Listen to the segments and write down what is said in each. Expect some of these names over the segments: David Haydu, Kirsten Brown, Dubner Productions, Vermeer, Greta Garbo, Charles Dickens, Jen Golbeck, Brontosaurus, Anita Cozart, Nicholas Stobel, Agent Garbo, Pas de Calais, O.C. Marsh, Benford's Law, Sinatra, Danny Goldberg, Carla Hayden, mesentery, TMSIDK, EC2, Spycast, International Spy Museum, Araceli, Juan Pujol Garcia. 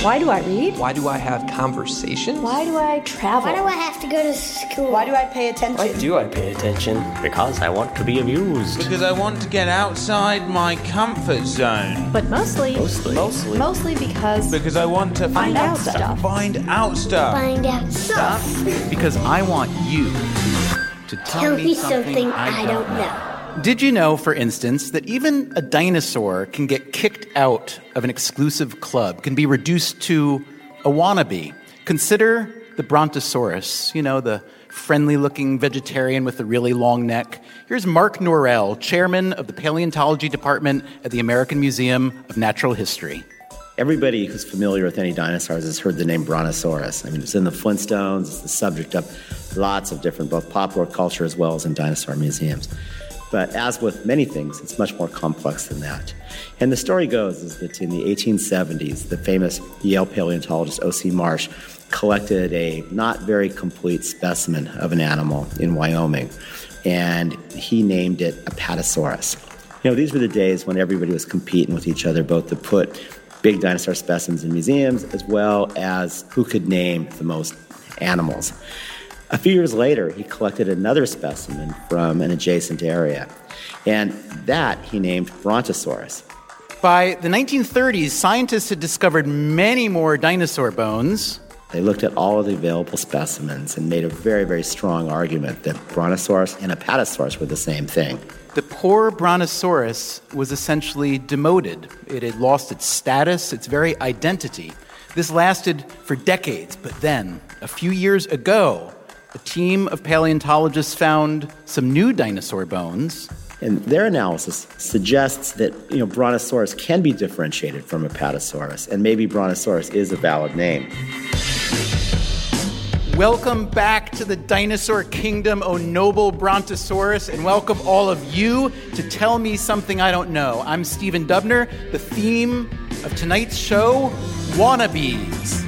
Why do I read? Why do I have conversations? Why do I travel? Why do I have to go to school? Why do I pay attention? Why do I pay attention? Because I want to be amused. Because I want to get outside my comfort zone. But mostly because I want to find out stuff. Find out stuff. Because I want you to tell me something I don't know. Did you know, for instance, that even a dinosaur can get kicked out of an exclusive club, can be reduced to a wannabe? Consider the Brontosaurus, you know, the friendly-looking vegetarian with the really long neck. Here's Mark Norell, chairman of the paleontology department at the American Museum of Natural History. Everybody who's familiar with any dinosaurs has heard the name Brontosaurus. I mean, it's in the Flintstones, it's the subject of lots of different, both popular culture as well as in dinosaur museums. But as with many things, it's much more complex than that. And the story goes is that in the 1870s, the famous Yale paleontologist O.C. Marsh collected a not very complete specimen of an animal in Wyoming, and he named it Apatosaurus. You know, these were the days when everybody was competing with each other, both to put big dinosaur specimens in museums as well as who could name the most animals. A few years later, he collected another specimen from an adjacent area, and that he named Brontosaurus. By the 1930s, scientists had discovered many more dinosaur bones. They looked at all of the available specimens and made a very, very strong argument that Brontosaurus and Apatosaurus were the same thing. The poor Brontosaurus was essentially demoted. It had lost its status, its very identity. This lasted for decades, but then, a few years ago, a team of paleontologists found some new dinosaur bones. And their analysis suggests that, you know, Brontosaurus can be differentiated from Apatosaurus, and maybe Brontosaurus is a valid name. Welcome back to the dinosaur kingdom, O noble Brontosaurus, and welcome all of you to Tell Me Something I Don't Know. I'm Stephen Dubner. The theme of tonight's show, wannabes.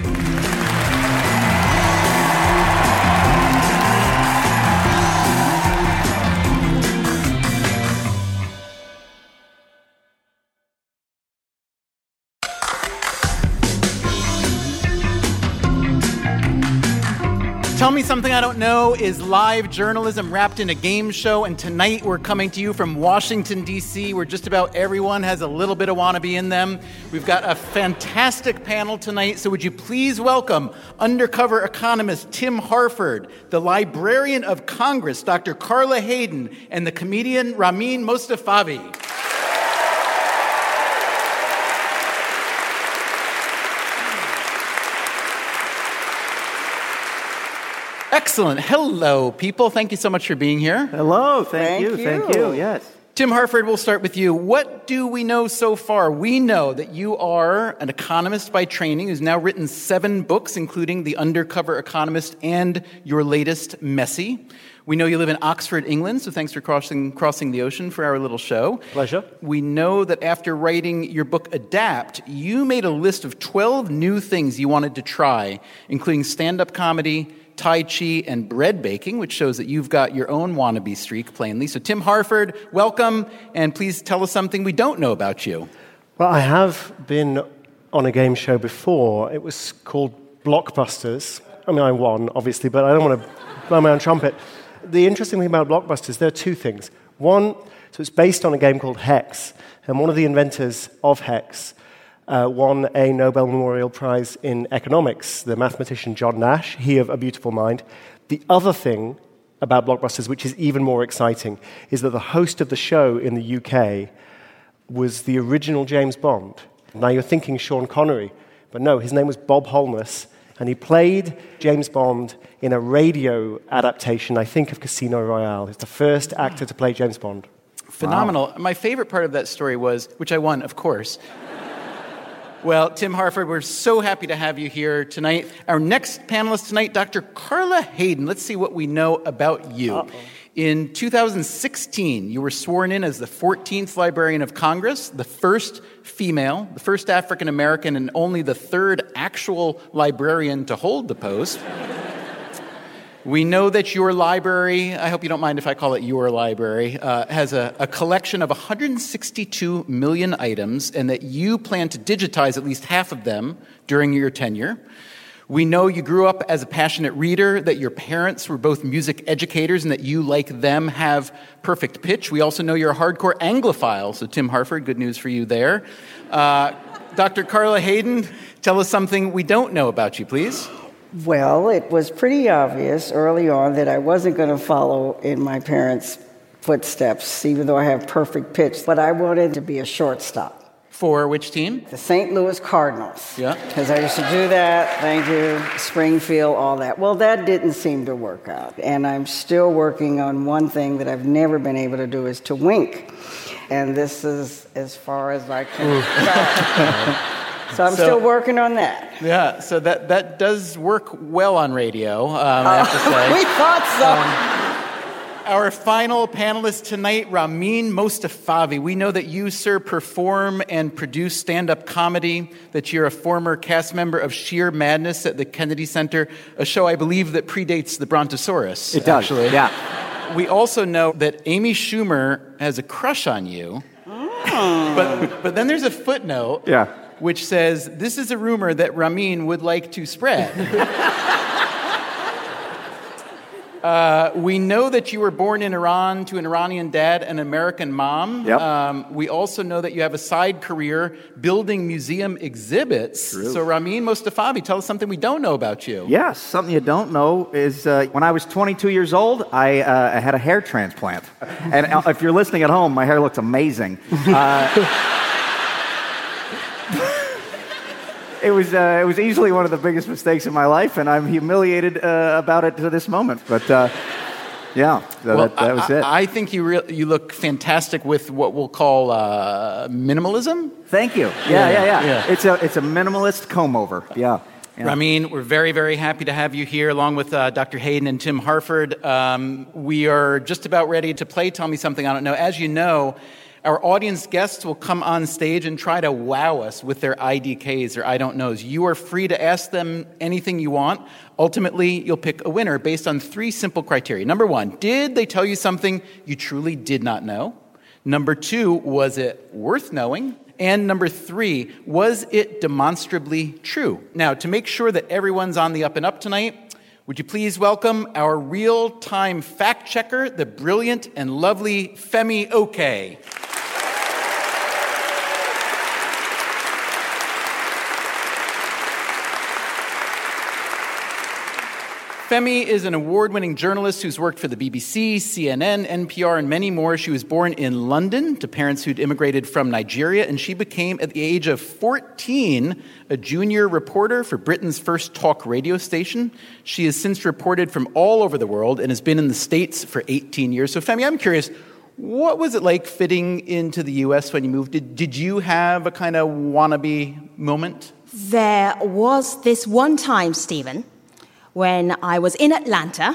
Tell Me Something I Don't Know is live journalism wrapped in a game show, and tonight we're coming to you from Washington, D.C., where just about everyone has a little bit of wannabe in them. We've got a fantastic panel tonight, so would you please welcome undercover economist Tim Harford, the Librarian of Congress, Dr. Carla Hayden, and the comedian Ramin Mostafavi. Excellent. Hello, people. Thank you so much for being here. Hello. Thank you. Thank you. Yes. Tim Harford, we'll start with you. What do we know so far? We know that you are an economist by training who's now written 7 books, including The Undercover Economist and your latest, Messy. We know you live in Oxford, England, so thanks for crossing the ocean for our little show. Pleasure. We know that after writing your book, Adapt, you made a list of 12 new things you wanted to try, including stand-up comedy, Tai Chi, and bread baking, which shows that you've got your own wannabe streak, plainly. So, Tim Harford, welcome, and please tell us something we don't know about you. Well, I have been on a game show before. It was called Blockbusters. I mean, I won, obviously, but I don't want to blow my own trumpet. The interesting thing about Blockbusters, there are two things. One, so it's based on a game called Hex, and one of the inventors of Hex won a Nobel Memorial Prize in economics, the mathematician John Nash, he of A Beautiful Mind. The other thing about Blockbusters, which is even more exciting, is that the host of the show in the UK was the original James Bond. Now you're thinking Sean Connery, but no, his name was Bob Holness, and he played James Bond in a radio adaptation, I think, of Casino Royale. He's the first actor to play James Bond. Phenomenal. Wow. My favorite part of that story was, which I won, of course. Well, Tim Harford, we're so happy to have you here tonight. Our next panelist tonight, Dr. Carla Hayden. Let's see what we know about you. Uh-oh. In 2016, you were sworn in as the 14th Librarian of Congress, the first female, the first African-American, and only the third actual librarian to hold the post. We know that your library, I hope you don't mind if I call it your library, has a collection of 162 million items, and that you plan to digitize at least half of them during your tenure. We know you grew up as a passionate reader, that your parents were both music educators, and that you, like them, have perfect pitch. We also know you're a hardcore Anglophile, so Tim Harford, good news for you there. Dr. Carla Hayden, tell us something we don't know about you, please. Well, it was pretty obvious early on that I wasn't going to follow in my parents' footsteps, even though I have perfect pitch. But I wanted to be a shortstop. For which team? The St. Louis Cardinals. Yeah. Because I used to do that. Thank you. Springfield, all that. Well, that didn't seem to work out. And I'm still working on one thing that I've never been able to do, is to wink. And this is as far as I can. So I'm still working on that. Yeah, so that does work well on radio, I have to say. We thought so. Our final panelist tonight, Ramin Mostafavi. We know that you, sir, perform and produce stand-up comedy, that you're a former cast member of Sheer Madness at the Kennedy Center, a show I believe that predates the Brontosaurus. It does, actually. Yeah. We also know that Amy Schumer has a crush on you. Oh. But then there's a footnote. Yeah. Which says, this is a rumor that Ramin would like to spread. We know that you were born in Iran to an Iranian dad and an American mom. Yep. We also know that you have a side career building museum exhibits. True. So Ramin Mostafavi, tell us something we don't know about you. Yes, something you don't know is when I was 22 years old, I had a hair transplant. And if you're listening at home, my hair looks amazing. It was easily one of the biggest mistakes in my life, and I'm humiliated about it to this moment. But that was it. I think you look fantastic with what we'll call minimalism. Thank you. Yeah. It's a minimalist comb over. Yeah. Yeah. Ramin, we're very, very happy to have you here, along with Dr. Hayden and Tim Harford. We are just about ready to play Tell Me Something I Don't Know. As you know, our audience guests will come on stage and try to wow us with their IDKs, or I don't knows. You are free to ask them anything you want. Ultimately, you'll pick a winner based on three simple criteria. Number one, did they tell you something you truly did not know? Number two, was it worth knowing? And number three, was it demonstrably true? Now, to make sure that everyone's on the up and up tonight, would you please welcome our real-time fact-checker, the brilliant and lovely Femi Oke. Femi is an award-winning journalist who's worked for the BBC, CNN, NPR, and many more. She was born in London to parents who'd immigrated from Nigeria, and she became, at the age of 14, a junior reporter for Britain's first talk radio station. She has since reported from all over the world and has been in the States for 18 years. So, Femi, I'm curious, what was it like fitting into the U.S. when you moved? Did you have a kind of wannabe moment? There was this one time, Stephen, when I was in Atlanta,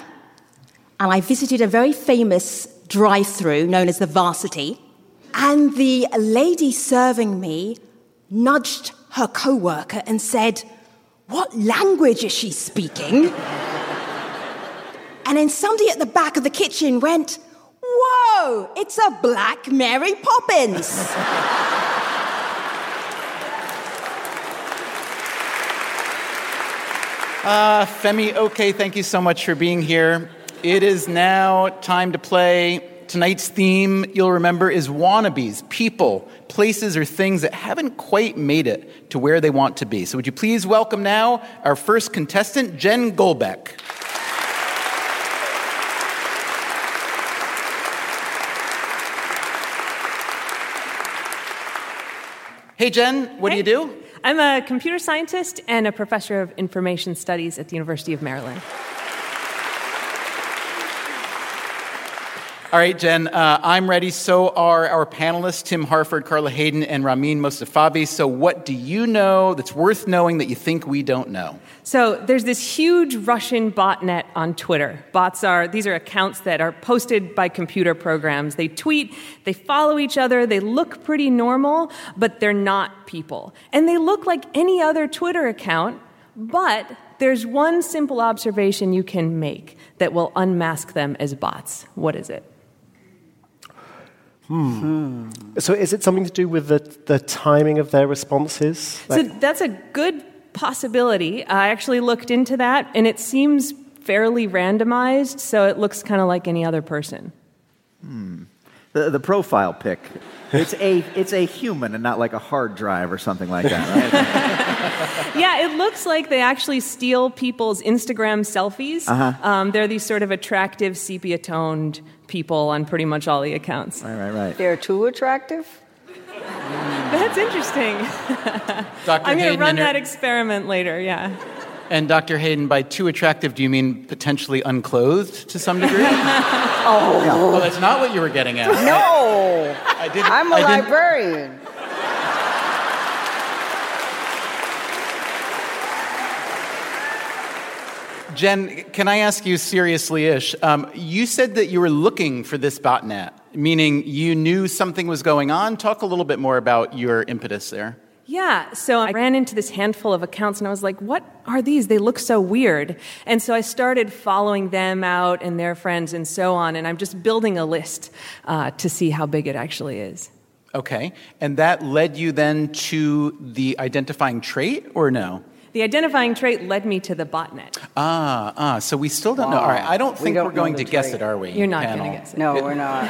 and I visited a very famous drive-through known as the Varsity, and the lady serving me nudged her co-worker and said, "What language is she speaking?" And then somebody at the back of the kitchen went, "Whoa, it's a black Mary Poppins." Femi Oke, thank you so much for being here. It is now time to play. Tonight's theme, you'll remember, is wannabes, people, places, or things that haven't quite made it to where they want to be. So would you please welcome now our first contestant, Jen Golbeck. Hey, Jen, what do you do? I'm a computer scientist and a professor of information studies at the University of Maryland. All right, Jen, I'm ready. So are our panelists, Tim Harford, Carla Hayden, and Ramin Mostafavi. So what do you know that's worth knowing that you think we don't know? So there's this huge Russian botnet on Twitter. These are accounts that are posted by computer programs. They tweet, they follow each other, they look pretty normal, but they're not people. And they look like any other Twitter account, But there's one simple observation you can make that will unmask them as bots. What is it? So is it something to do with the timing of their responses? Like, so that's a good possibility. I actually looked into that, and it seems fairly randomized, so it looks kind of like any other person. The profile pic. It's a human and not like a hard drive or something like that, right? Yeah, it looks like they actually steal people's Instagram selfies. Uh-huh. They're these sort of attractive, sepia-toned people on pretty much all the accounts. Right. They're too attractive? That's interesting. I'm going to run that experiment later, yeah. And Dr. Hayden, by too attractive, do you mean potentially unclothed to some degree? Oh, well, that's not what you were getting at. No, I didn't. I'm a librarian. Jen, can I ask you seriously-ish? You said that you were looking for this botnet, meaning you knew something was going on. Talk a little bit more about your impetus there. Yeah, so I ran into this handful of accounts, and I was like, what are these? They look so weird. And so I started following them out and their friends and so on, and I'm just building a list to see how big it actually is. Okay, and that led you then to the identifying trait, or no? The identifying trait led me to the botnet. So we still don't know. All right, I don't think we're going to guess it, are we? You're not going to guess it. No, we're not.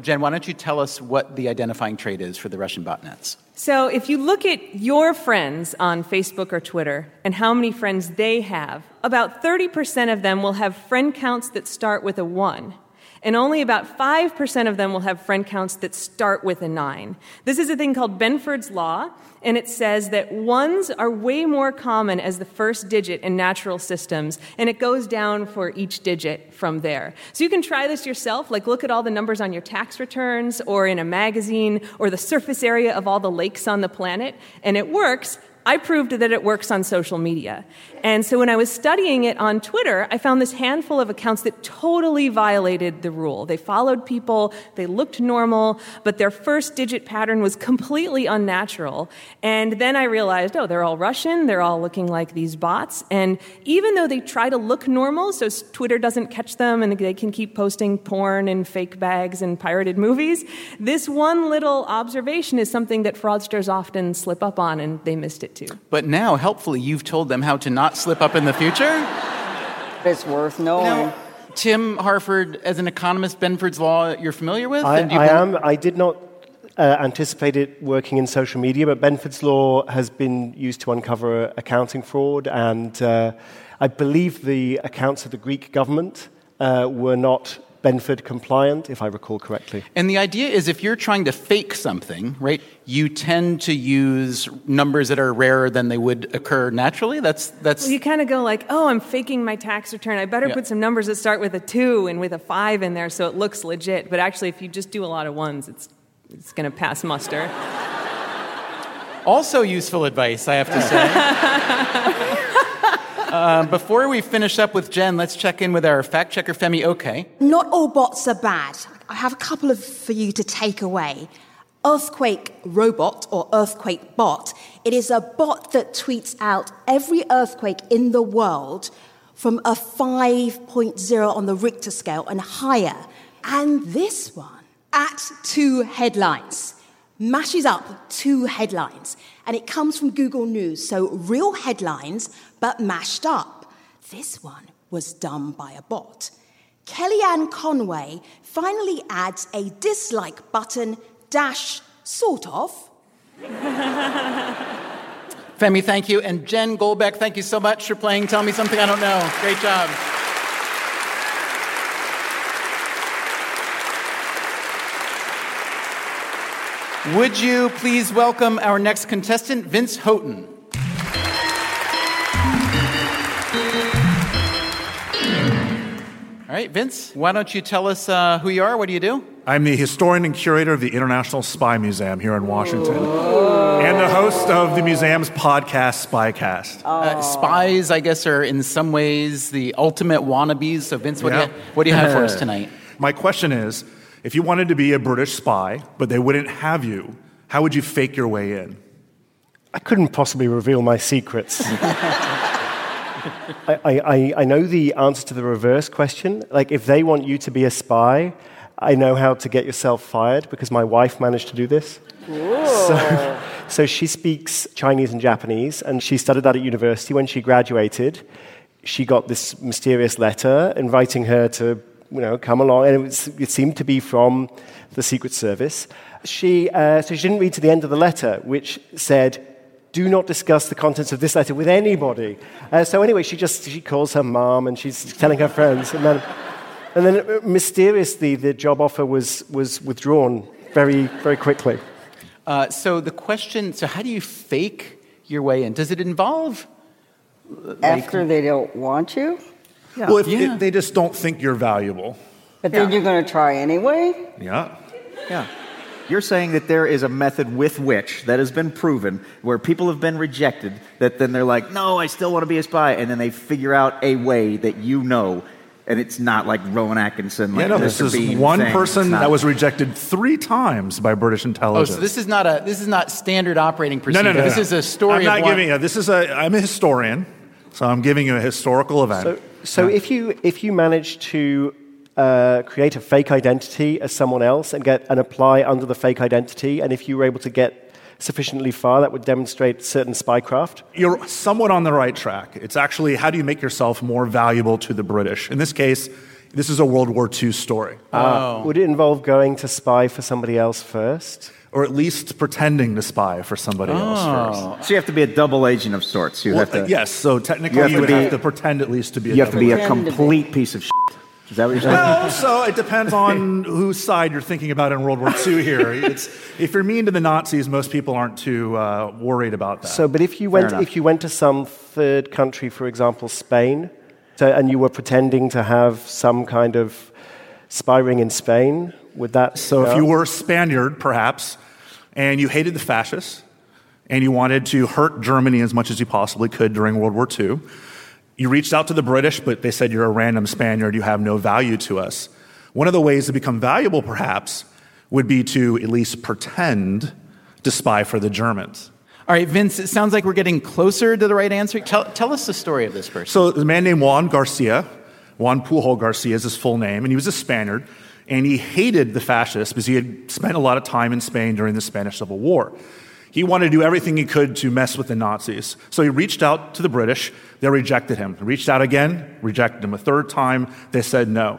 Jen, why don't you tell us what the identifying trait is for the Russian botnets? So if you look at your friends on Facebook or Twitter and how many friends they have, about 30% of them will have friend counts that start with a 1. And only about 5% of them will have friend counts that start with a 9. This is a thing called Benford's Law, and it says that 1s are way more common as the first digit in natural systems, and it goes down for each digit from there. So you can try this yourself, like look at all the numbers on your tax returns, or in a magazine, or the surface area of all the lakes on the planet, and it works. I proved that it works on social media. And so when I was studying it on Twitter, I found this handful of accounts that totally violated the rule. They followed people, they looked normal, but their first digit pattern was completely unnatural. And then I realized, oh, they're all Russian, they're all looking like these bots. And even though they try to look normal, so Twitter doesn't catch them and they can keep posting porn and fake bags and pirated movies, this one little observation is something that fraudsters often slip up on and they missed it too. But now, helpfully, you've told them how to not slip up in the future? It's worth knowing. Now, Tim Harford, as an economist, Benford's Law, you're familiar with? I am. I did not anticipate it working in social media, but Benford's Law has been used to uncover accounting fraud, and I believe the accounts of the Greek government were not Benford compliant, if I recall correctly. And the idea is if you're trying to fake something, right, you tend to use numbers that are rarer than they would occur naturally. That's. Well, you kind of go like, oh, I'm faking my tax return. I better put some numbers that start with a 2 and with a 5 in there so it looks legit. But actually, if you just do a lot of ones, it's going to pass muster. Also useful advice, I have to say. Before we finish up with Jen, let's check in with our fact checker, Femi Oke. Not all bots are bad. I have a couple for you to take away. Earthquake Robot or Earthquake Bot. It is a bot that tweets out every earthquake in the world from a 5.0 on the Richter scale and higher. And this one, at 2 headlines, mashes up 2 headlines. And it comes from Google News, so real headlines, but mashed up. This one was done by a bot. Kellyanne Conway finally adds a dislike button, --, Femi, thank you. And Jen Golbeck, thank you so much for playing Tell Me Something I Don't Know. Great job. Would you please welcome our next contestant, Vince Houghton. All right, Vince, why don't you tell us who you are, what do you do? I'm the historian and curator of the International Spy Museum here in Washington. Whoa. And the host of the museum's podcast, Spycast. Oh. Spies, I guess, are in some ways the ultimate wannabes. So, Vince, what do you have for us tonight? My question is, if you wanted to be a British spy, but they wouldn't have you, how would you fake your way in? I couldn't possibly reveal my secrets. I know the answer to the reverse question. Like, if they want you to be a spy, I know how to get yourself fired because my wife managed to do this. So she speaks Chinese and Japanese, and she studied that at university. When she graduated, she got this mysterious letter inviting her to, you know, come along, and it seemed to be from the Secret Service. So she didn't read to the end of the letter, which said, "Do not discuss the contents of this letter with anybody." So anyway, she calls her mom, and she's telling her friends, and then mysteriously the job offer was withdrawn very, very quickly. So how do you fake your way in? Does it involve after they don't want you? Yeah. Well, if they just don't think you're valuable. But then you're going to try anyway? Yeah. Yeah. You're saying that there is a method with which that has been proven where people have been rejected, that then they're like, no, I still want to be a spy, and then they figure out a way that you know, and it's not like Rowan Atkinson. Like, yeah, no, this is one person that was rejected 3 times by British intelligence. Oh, so this is not standard operating procedure. No. This is a story. I'm not giving you. I'm a historian, so I'm giving you a historical event. So if you manage to create a fake identity as someone else and apply under the fake identity, and if you were able to get sufficiently far, that would demonstrate certain spycraft. You're somewhat on the right track. It's actually, how do you make yourself more valuable to the British? In this case, this is a World War II story. Would it involve going to spy for somebody else first? Or at least pretending to spy for somebody else first. So you have to be a double agent of sorts. Yes, so technically you would have to pretend at least to be a double agent. You have to be a complete piece of shit. Is that what you're saying? Well, so it depends on whose side you're thinking about in World War II here. If you're mean to the Nazis, most people aren't too worried about that. So, but if you went to some third country, for example, Spain, and you were pretending to have some kind of spy ring in Spain, would that... So if you were a Spaniard, perhaps, and you hated the fascists, and you wanted to hurt Germany as much as you possibly could during World War II... You reached out to the British, but they said, you're a random Spaniard, you have no value to us. One of the ways to become valuable, perhaps, would be to at least pretend to spy for the Germans. All right, Vince, it sounds like we're getting closer to the right answer. Tell us the story of this person. So the man named Juan Garcia, Juan Pujol Garcia is his full name, and he was a Spaniard, and he hated the fascists because he had spent a lot of time in Spain during the Spanish Civil War. He wanted to do everything he could to mess with the Nazis. So he reached out to the British. They rejected him. He reached out again, rejected him. A third time, they said no.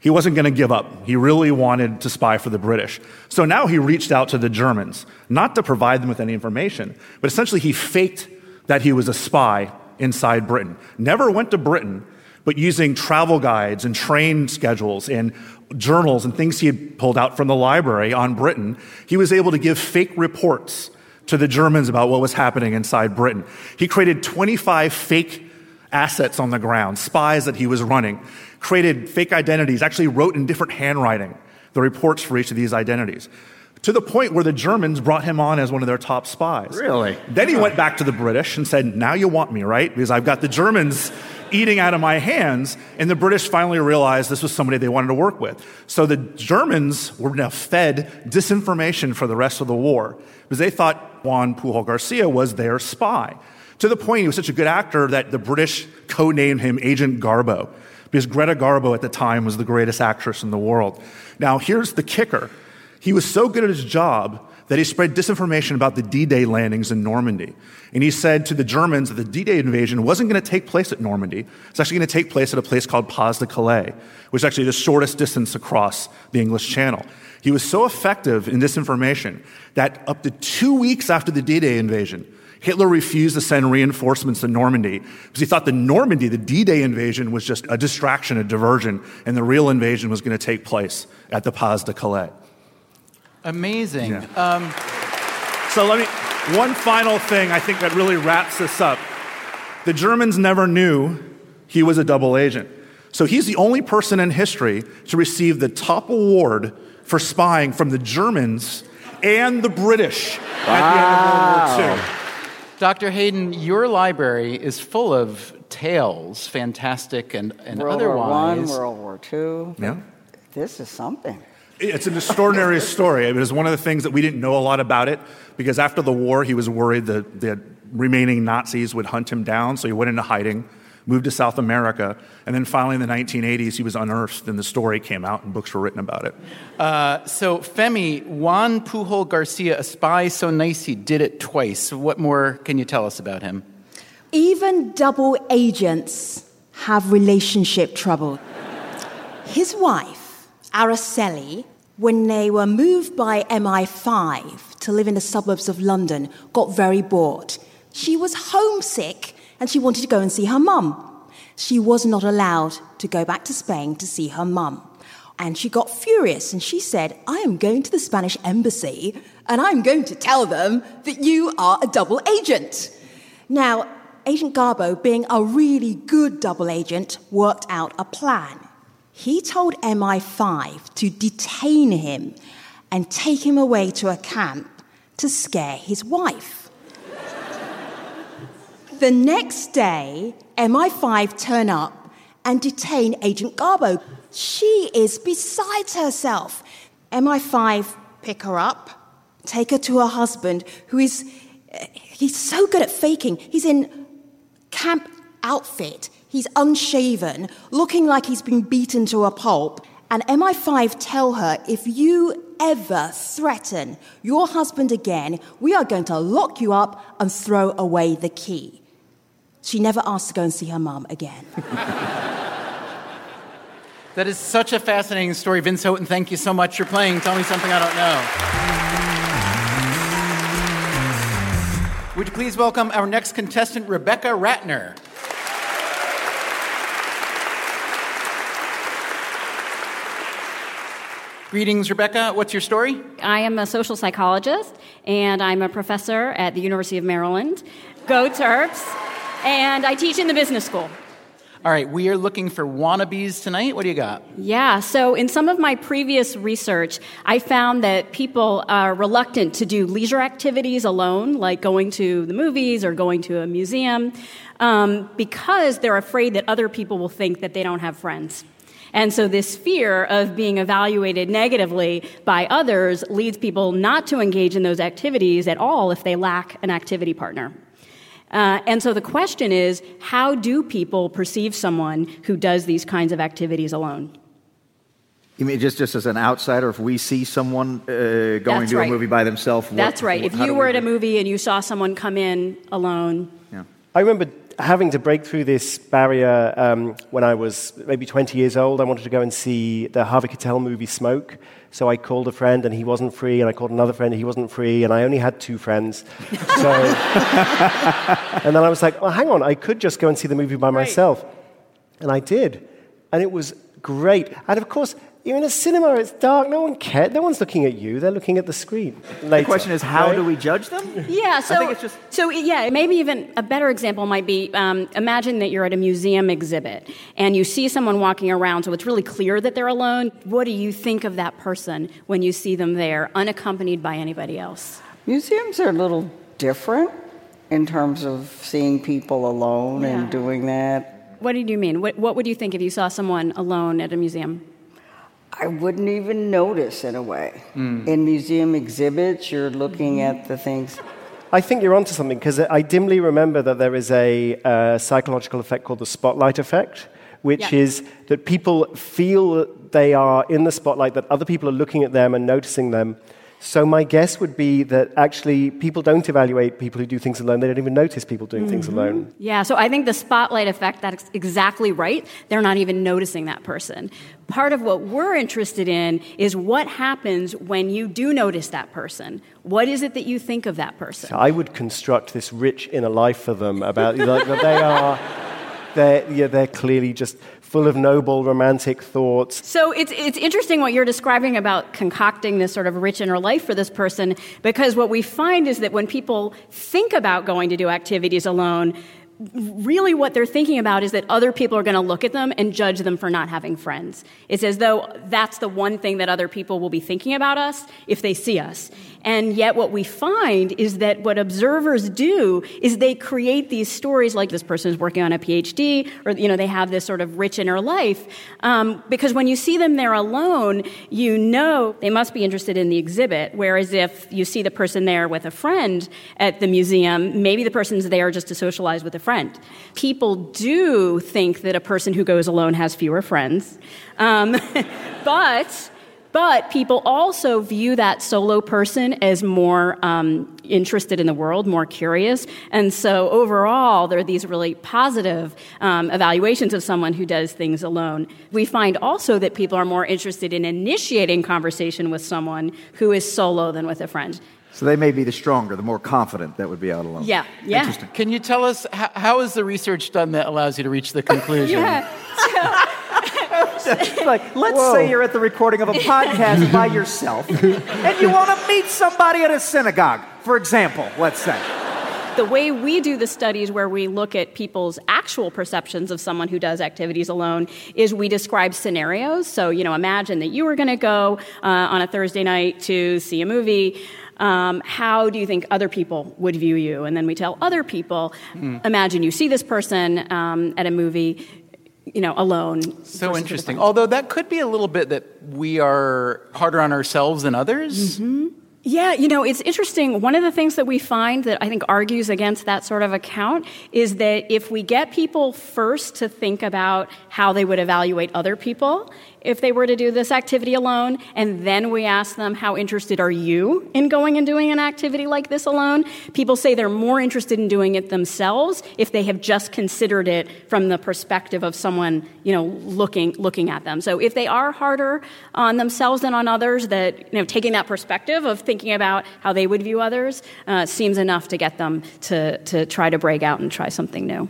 He wasn't going to give up. He really wanted to spy for the British. So now he reached out to the Germans, not to provide them with any information, but essentially he faked that he was a spy inside Britain. Never went to Britain, but using travel guides and train schedules and journals and things he had pulled out from the library on Britain, he was able to give fake reports to the Germans about what was happening inside Britain. He created 25 fake assets on the ground, spies that he was running, created fake identities, actually wrote in different handwriting the reports for each of these identities, to the point where the Germans brought him on as one of their top spies. Really? Then he went back to the British and said, now you want me, right? Because I've got the Germans eating out of my hands, and the British finally realized this was somebody they wanted to work with. So the Germans were now fed disinformation for the rest of the war because they thought Juan Pujol Garcia was their spy. To the point he was such a good actor that the British codenamed him Agent Garbo because Greta Garbo at the time was the greatest actress in the world. Now here's the kicker. He was so good at his job that he spread disinformation about the D-Day landings in Normandy. And he said to the Germans that the D-Day invasion wasn't going to take place at Normandy. It's actually going to take place at a place called Pas de Calais, which is actually the shortest distance across the English Channel. He was so effective in disinformation that up to 2 weeks after the D-Day invasion, Hitler refused to send reinforcements to Normandy because he thought the D-Day invasion, was just a distraction, a diversion, and the real invasion was going to take place at the Pas de Calais. Amazing. Yeah. One final thing I think that really wraps this up. The Germans never knew he was a double agent. So he's the only person in history to receive the top award for spying from the Germans and the British at the end of World War II. Dr. Hayden, your library is full of tales, fantastic and otherwise. World War I, World War II. Yeah. This is something. It's an extraordinary story. I mean, it was one of the things that we didn't know a lot about it, because after the war, he was worried that the remaining Nazis would hunt him down, so he went into hiding, moved to South America, and then finally in the 1980s, he was unearthed, and the story came out, and books were written about it. So, Femi, Juan Pujol Garcia, a spy so nice he did it twice. What more can you tell us about him? Even double agents have relationship trouble. His wife, Araceli, when they were moved by MI5 to live in the suburbs of London, got very bored. She was homesick, and she wanted to go and see her mum. She was not allowed to go back to Spain to see her mum. And she got furious, and she said, I am going to the Spanish embassy, and I'm going to tell them that you are a double agent. Now, Agent Garbo, being a really good double agent, worked out a plan. He told MI5 to detain him and take him away to a camp to scare his wife. The next day, MI5 turn up and detain Agent Garbo. She is beside herself. MI5 pick her up, take her to her husband, who is... He's so good at faking. He's in camp outfit. He's unshaven, looking like he's been beaten to a pulp. And MI5 tell her, if you ever threaten your husband again, we are going to lock you up and throw away the key. She never asked to go and see her mum again. That is such a fascinating story. Vince Houghton, thank you so much for playing Tell Me Something I Don't Know. Would you please welcome our next contestant, Rebecca Ratner. Greetings, Rebecca. What's your story? I am a social psychologist, and I'm a professor at the University of Maryland. Go Terps. And I teach in the business school. All right, we are looking for wannabes tonight. What do you got? Yeah, so in some of my previous research, I found that people are reluctant to do leisure activities alone, like going to the movies or going to a museum, because they're afraid that other people will think that they don't have friends. And so this fear of being evaluated negatively by others leads people not to engage in those activities at all if they lack an activity partner. And so the question is, how do people perceive someone who does these kinds of activities alone? You mean just as an outsider, if we see someone going to a movie by themselves? That's right. If you were at a movie and you saw someone come in alone. Yeah. I remember having to break through this barrier when I was maybe 20 years old. I wanted to go and see the Harvey Keitel movie Smoke. So I called a friend, and he wasn't free, and I called another friend, and he wasn't free, and I only had two friends. So, and then I was like, well, hang on, I could just go and see the movie by myself. And I did. And it was great. And, of course, you're in a cinema, it's dark, no one cares, no one's looking at you, they're looking at the screen. Later. The question is, how do we judge them? Yeah, so, I think it's just... maybe even a better example might be, imagine that you're at a museum exhibit, and you see someone walking around, so it's really clear that they're alone. What do you think of that person when you see them there, unaccompanied by anybody else? Museums are a little different in terms of seeing people alone and doing that. What did you mean? What would you think if you saw someone alone at a museum? I wouldn't even notice, in a way. Mm. In museum exhibits, you're looking at the things. I think you're onto something, because I dimly remember that there is a psychological effect called the spotlight effect, which is that people feel they are in the spotlight, that other people are looking at them and noticing them. So my guess would be that actually people don't evaluate people who do things alone. They don't even notice people doing things alone. Yeah, so I think the spotlight effect, that's exactly right. They're not even noticing that person. Part of what we're interested in is what happens when you do notice that person. What is it that you think of that person? So I would construct this rich inner life for them about like, they're clearly just... full of noble, romantic thoughts. So it's interesting what you're describing about concocting this sort of rich inner life for this person, because what we find is that when people think about going to do activities alone, really what they're thinking about is that other people are going to look at them and judge them for not having friends. It's as though that's the one thing that other people will be thinking about us if they see us. And yet what we find is that what observers do is they create these stories like this person is working on a PhD, or, you know, they have this sort of rich inner life. Because when you see them there alone, you know they must be interested in the exhibit. Whereas if you see the person there with a friend at the museum, maybe the person's there just to socialize with a friend. People do think that a person who goes alone has fewer friends. But people also view that solo person as more interested in the world, more curious. And so overall, there are these really positive evaluations of someone who does things alone. We find also that people are more interested in initiating conversation with someone who is solo than with a friend. So they may be the stronger, the more confident that would be out alone. Yeah, yeah. Interesting. Can you tell us, how is the research done that allows you to reach the conclusion? Yeah. Like, let's say you're at the recording of a podcast by yourself and you want to meet somebody at a synagogue, for example, let's say. The way we do the studies where we look at people's actual perceptions of someone who does activities alone is we describe scenarios. So, you know, imagine that you were going to go on a Thursday night to see a movie. How do you think other people would view you? And then we tell other people, imagine you see this person at a movie, you know, alone. So interesting. Although that could be a little bit that we are harder on ourselves than others. Mm-hmm. Yeah, you know, it's interesting. One of the things that we find that I think argues against that sort of account is that if we get people first to think about how they would evaluate other people if they were to do this activity alone, and then we ask them, how interested are you in going and doing an activity like this alone? People say they're more interested in doing it themselves if they have just considered it from the perspective of someone, you know, looking at them. So if they are harder on themselves than on others, that, you know, taking that perspective of thinking about how they would view others seems enough to get them to try to break out and try something new.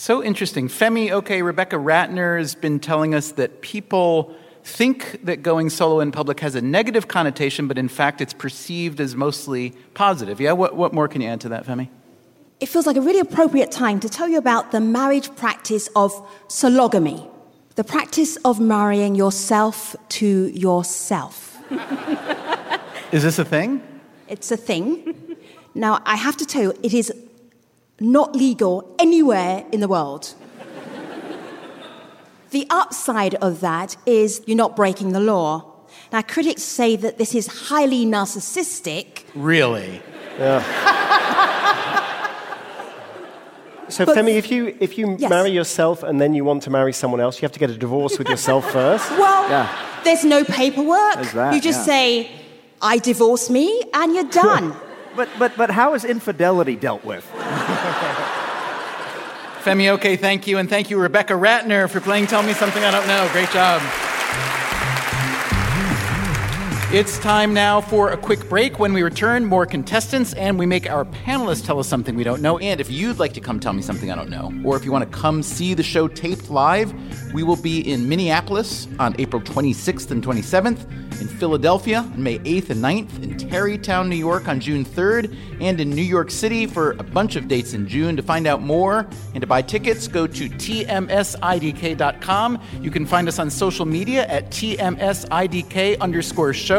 So interesting. Femi Oke, Rebecca Ratner has been telling us that people think that going solo in public has a negative connotation, but in fact it's perceived as mostly positive. Yeah, what more can you add to that, Femi? It feels like a really appropriate time to tell you about the marriage practice of sologamy, the practice of marrying yourself to yourself. Is this a thing? It's a thing. Now, I have to tell you, it is not legal anywhere in the world. The upside of that is you're not breaking the law. Now, critics say that this is highly narcissistic. Really? Yeah. So, but, Femi, if you yes. marry yourself and then you want to marry someone else, you have to get a divorce with yourself first? Well, yeah. There's no paperwork. There's that, you just say, I divorce me, and you're done. But how is infidelity dealt with? Femi Oke, thank you. And thank you, Rebecca Ratner, for playing Tell Me Something I Don't Know. Great job. It's time now for a quick break. When we return, more contestants, and we make our panelists tell us something we don't know. And if you'd like to come tell me something I don't know, or if you want to come see the show taped live, we will be in Minneapolis on April 26th and 27th, in Philadelphia on May 8th and 9th, in Tarrytown, New York on June 3rd, and in New York City for a bunch of dates in June. To find out more and to buy tickets, go to TMSIDK.com. You can find us on social media at TMSIDK_show.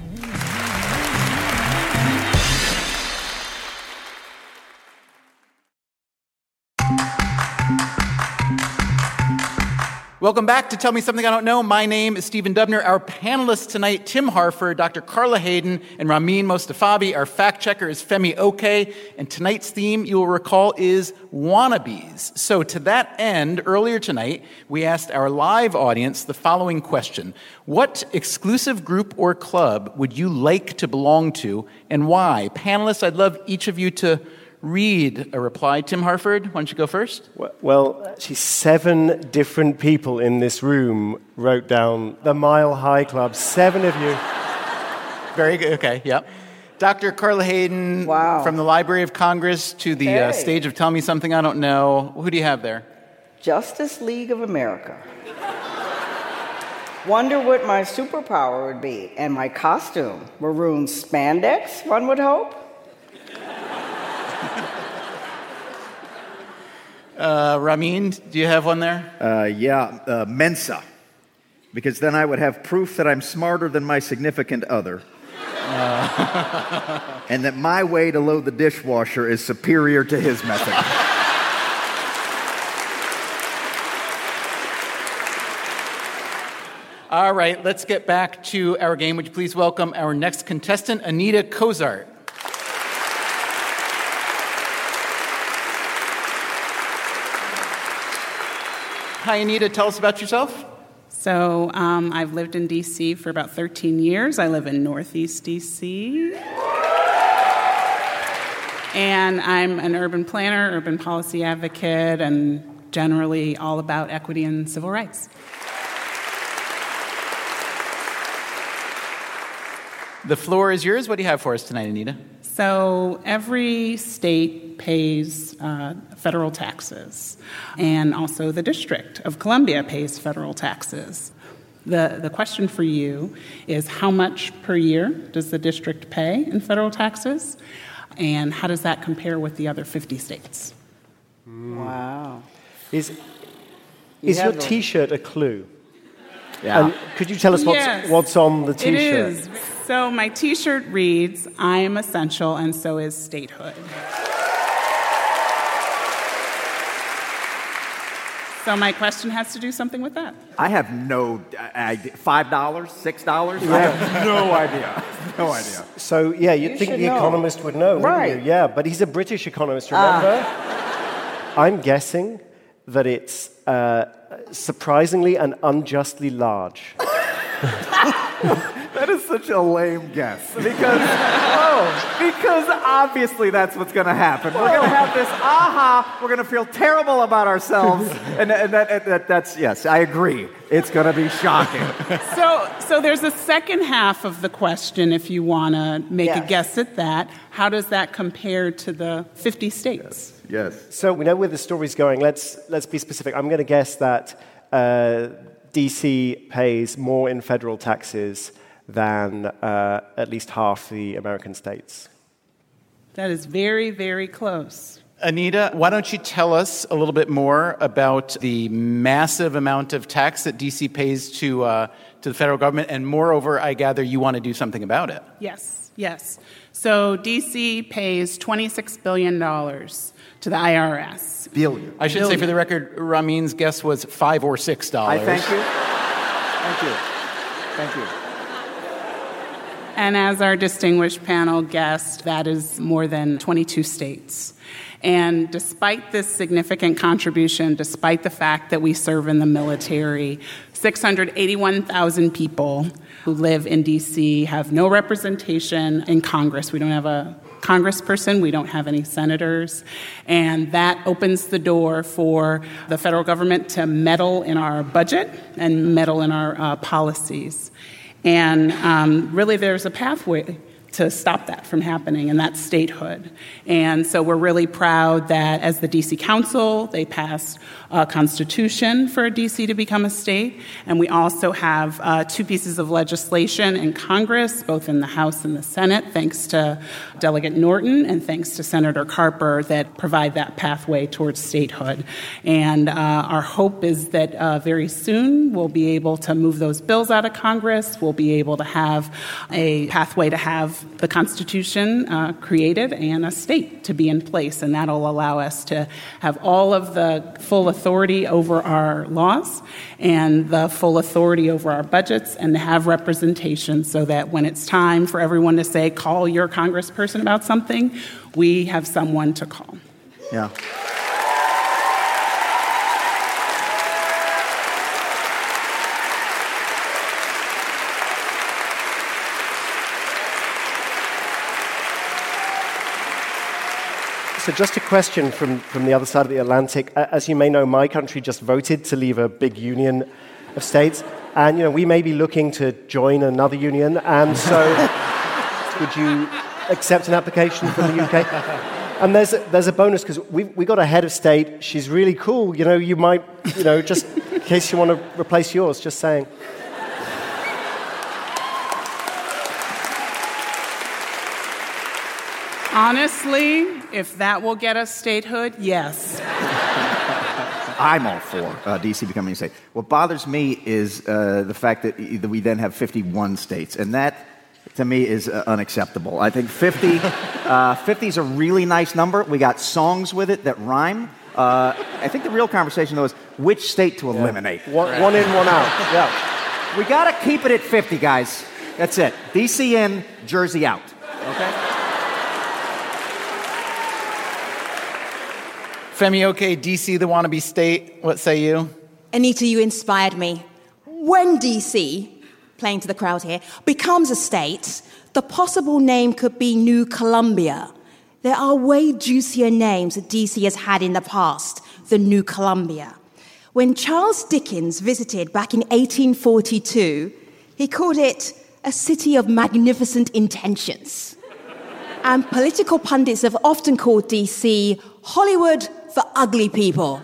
Welcome back to Tell Me Something I Don't Know. My name is Stephen Dubner. Our panelists tonight, Tim Harford, Dr. Carla Hayden, and Ramin Mostafavi. Our fact checker is Femi Oke. And tonight's theme, you will recall, is wannabes. So to that end, earlier tonight, we asked our live audience the following question. What exclusive group or club would you like to belong to, and why? Panelists, I'd love each of you to read a reply. Tim Harford, why don't you go first? Well, actually, 7 different people in this room wrote down the Mile High Club. 7 of you. Very good. Okay, yep. Dr. Carla Hayden, wow. From the Library of Congress to the stage of Tell Me Something I Don't Know. Who do you have there? Justice League of America. Wonder what my superpower would be, and my costume. Maroon spandex, one would hope. Ramin, do you have one there? Mensa. because then I would have proof that I'm smarter than my significant other and that my way to load the dishwasher is superior to his method. All right, let's get back to our game. Would you please welcome our next contestant, Anita Cozart. Hi, Anita. Tell us about yourself. So I've lived in D.C. for about 13 years. I live in Northeast D.C. And I'm an urban planner, urban policy advocate, and generally all about equity and civil rights. The floor is yours. What do you have for us tonight, Anita? So every state pays federal taxes, and also the District of Columbia pays federal taxes. The question for you is, how much per year does the district pay in federal taxes, and how does that compare with the other 50 states? Wow. Is your T-shirt a clue? Yeah. Could you tell us what's on the T-shirt? It is. So my T-shirt reads, "I am essential, and so is statehood." So my question has to do something with that. I have no idea. $5? $6? Yeah. I have no idea. No idea. So, yeah, you'd think the economist would know, right? Wouldn't you? Yeah, but he's a British economist, remember? I'm guessing that it's surprisingly and unjustly large. That is such a lame guess. Because obviously that's what's going to happen. We're going to have this aha, we're going to feel terrible about ourselves, and that's, yes, I agree. It's going to be shocking. So there's a second half of the question if you want to make a guess at that. How does that compare to the 50 states? Yes. So we know where the story's going. Let's be specific. I'm going to guess that D.C. pays more in federal taxes than at least half the American states. That is very, very close. Anita, why don't you tell us a little bit more about the massive amount of tax that D.C. pays to the federal government, and moreover, I gather you want to do something about it. Yes. So D.C. pays $26 billion to the IRS. Billion. I should say, for the record, Ramin's guess was $5 or $6. I thank you. Thank you. And as our distinguished panel guessed, that is more than 22 states. And despite this significant contribution, despite the fact that we serve in the military, 681,000 people who live in D.C. have no representation in Congress. We don't have a congressperson. We don't have any senators. And that opens the door for the federal government to meddle in our budget and meddle in our policies. And really there's a pathway to stop that from happening, and that's statehood. And so we're really proud that as the D.C. Council, they passed a constitution for D.C. to become a state, and we also have two pieces of legislation in Congress, both in the House and the Senate, thanks to Delegate Norton and thanks to Senator Carper, that provide that pathway towards statehood. And our hope is that very soon we'll be able to move those bills out of Congress, we'll be able to have a pathway to have the Constitution created and a state to be in place, and that'll allow us to have all of the full authority over our laws and the full authority over our budgets, and to have representation so that when it's time for everyone to say, call your congressperson about something, we have someone to call. Yeah. So just a question from the other side of the Atlantic. As you may know, my country just voted to leave a big union of states. And, you know, we may be looking to join another union. And so would you accept an application from the UK? And there's a bonus, because we got a head of state. She's really cool. You know, you might, you know, just in case you want to replace yours, just saying. Honestly, if that will get us statehood, yes. I'm all for D.C. becoming a state. What bothers me is the fact that we then have 51 states, and that, to me, is unacceptable. I think 50 is a really nice number. We got songs with it that rhyme. I think the real conversation, though, is which state to eliminate. One in, one out. Yeah. We got to keep it at 50, guys. That's it. D.C. in, Jersey out. Okay? Femi Oke, D.C., the wannabe state. What say you? Anita, you inspired me. When D.C., playing to the crowd here, becomes a state, the possible name could be New Columbia. There are way juicier names that D.C. has had in the past than New Columbia. When Charles Dickens visited back in 1842, he called it a city of magnificent intentions. And political pundits have often called D.C. Hollywood for ugly people.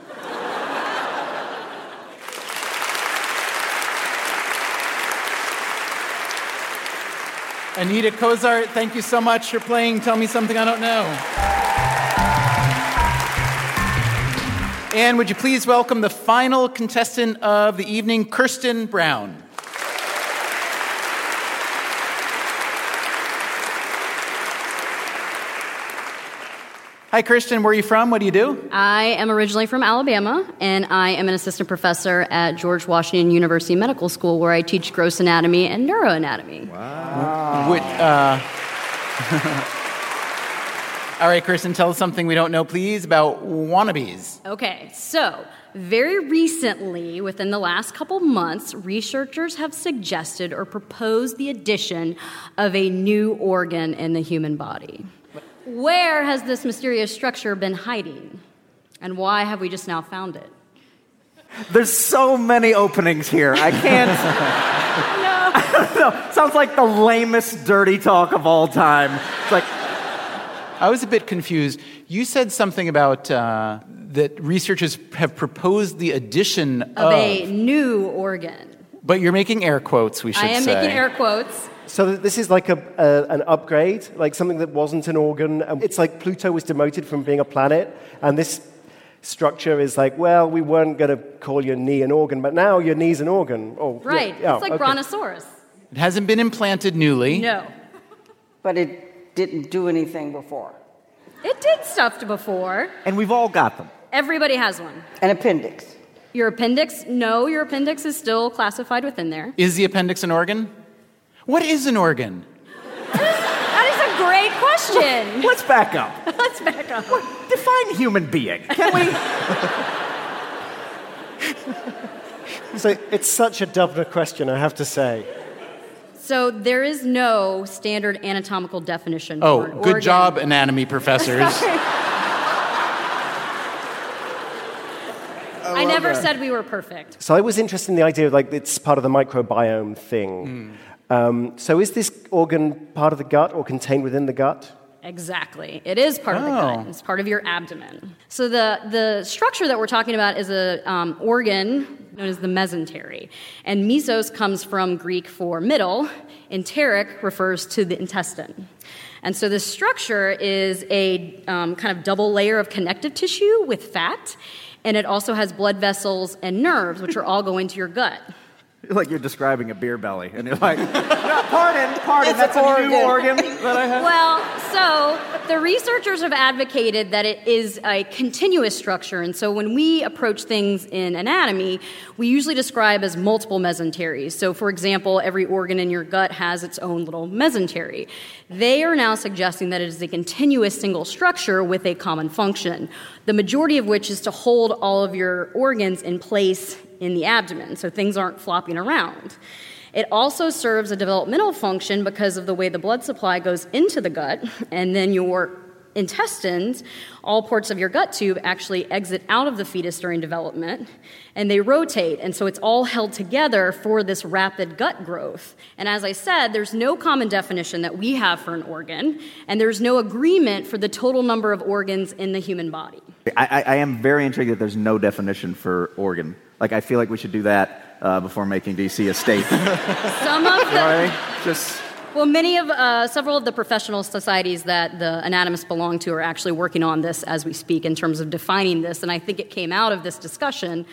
Anita Cozart, thank you so much for playing Tell Me Something I Don't Know. And would you please welcome the final contestant of the evening, Kirsten Brown. Hi, Kirsten. Where are you from? What do you do? I am originally from Alabama, and I am an assistant professor at George Washington University Medical School, where I teach gross anatomy and neuroanatomy. Wow. All right, Kirsten, tell us something we don't know, please, about wannabes. Okay, so very recently, within the last couple months, researchers have suggested or proposed the addition of a new organ in the human body. Where has this mysterious structure been hiding? And why have we just now found it? There's so many openings here. I can't... No. Sounds like the lamest dirty talk of all time. It's like... I was a bit confused. You said something about that researchers have proposed the addition of... a new organ. But you're making air quotes, we should say. I am making air quotes. So this is like an upgrade, like something that wasn't an organ. It's like Pluto was demoted from being a planet, and this structure is like, well, we weren't going to call your knee an organ, but now your knee's an organ. Oh, right. Yeah. It's like Brontosaurus. It hasn't been implanted newly. No. But it didn't do anything before. It did stuff before. And we've all got them. Everybody has one. An appendix. Your appendix? No, your appendix is still classified within there. Is the appendix an organ? What is an organ? That is a great question. Let's back up. Let's back up. Define human being. Can we? So it's such a Dubner question, I have to say. So there is no standard anatomical definition for an organ. Oh, good job, anatomy professors. I never said we were perfect. So I was interested in the idea of, like, it's part of the microbiome thing. Mm. So is this organ part of the gut or contained within the gut? Exactly. It is part of the gut. It's part of your abdomen. So the structure that we're talking about is an organ known as the mesentery. And mesos comes from Greek for middle, and enteric refers to the intestine. And so this structure is a kind of double layer of connective tissue with fat, and it also has blood vessels and nerves, which are all going to your gut. Like you're describing a beer belly, and you're like, pardon, that's a new organ that I have. Well, so the researchers have advocated that it is a continuous structure, and so when we approach things in anatomy, we usually describe as multiple mesenteries. So, for example, every organ in your gut has its own little mesentery. They are now suggesting that it is a continuous single structure with a common function, the majority of which is to hold all of your organs in place in the abdomen, so things aren't flopping around. It also serves a developmental function because of the way the blood supply goes into the gut, and then your intestines, all parts of your gut tube, actually exit out of the fetus during development, and they rotate, and so it's all held together for this rapid gut growth. And as I said, there's no common definition that we have for an organ, and there's no agreement for the total number of organs in the human body. I am very intrigued that there's no definition for organ. Like, I feel like we should do that before making D.C. a state. Some of the... You know what I mean? Just Well, several of the professional societies that the anatomists belong to are actually working on this as we speak in terms of defining this, and I think it came out of this discussion.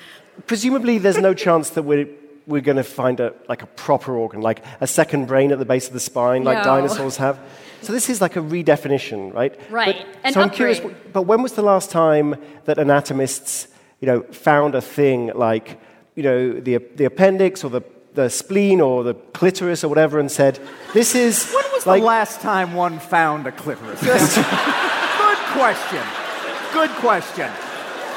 Presumably there's no chance that we're going to find a proper organ, like a second brain at the base of the spine, like dinosaurs have. So this is like a redefinition, right? Right. But, so I'm curious, but when was the last time that anatomists, found a thing like, the appendix or the spleen or the clitoris or whatever and said, this is... When was the last time one found a clitoris? Good question. Good question.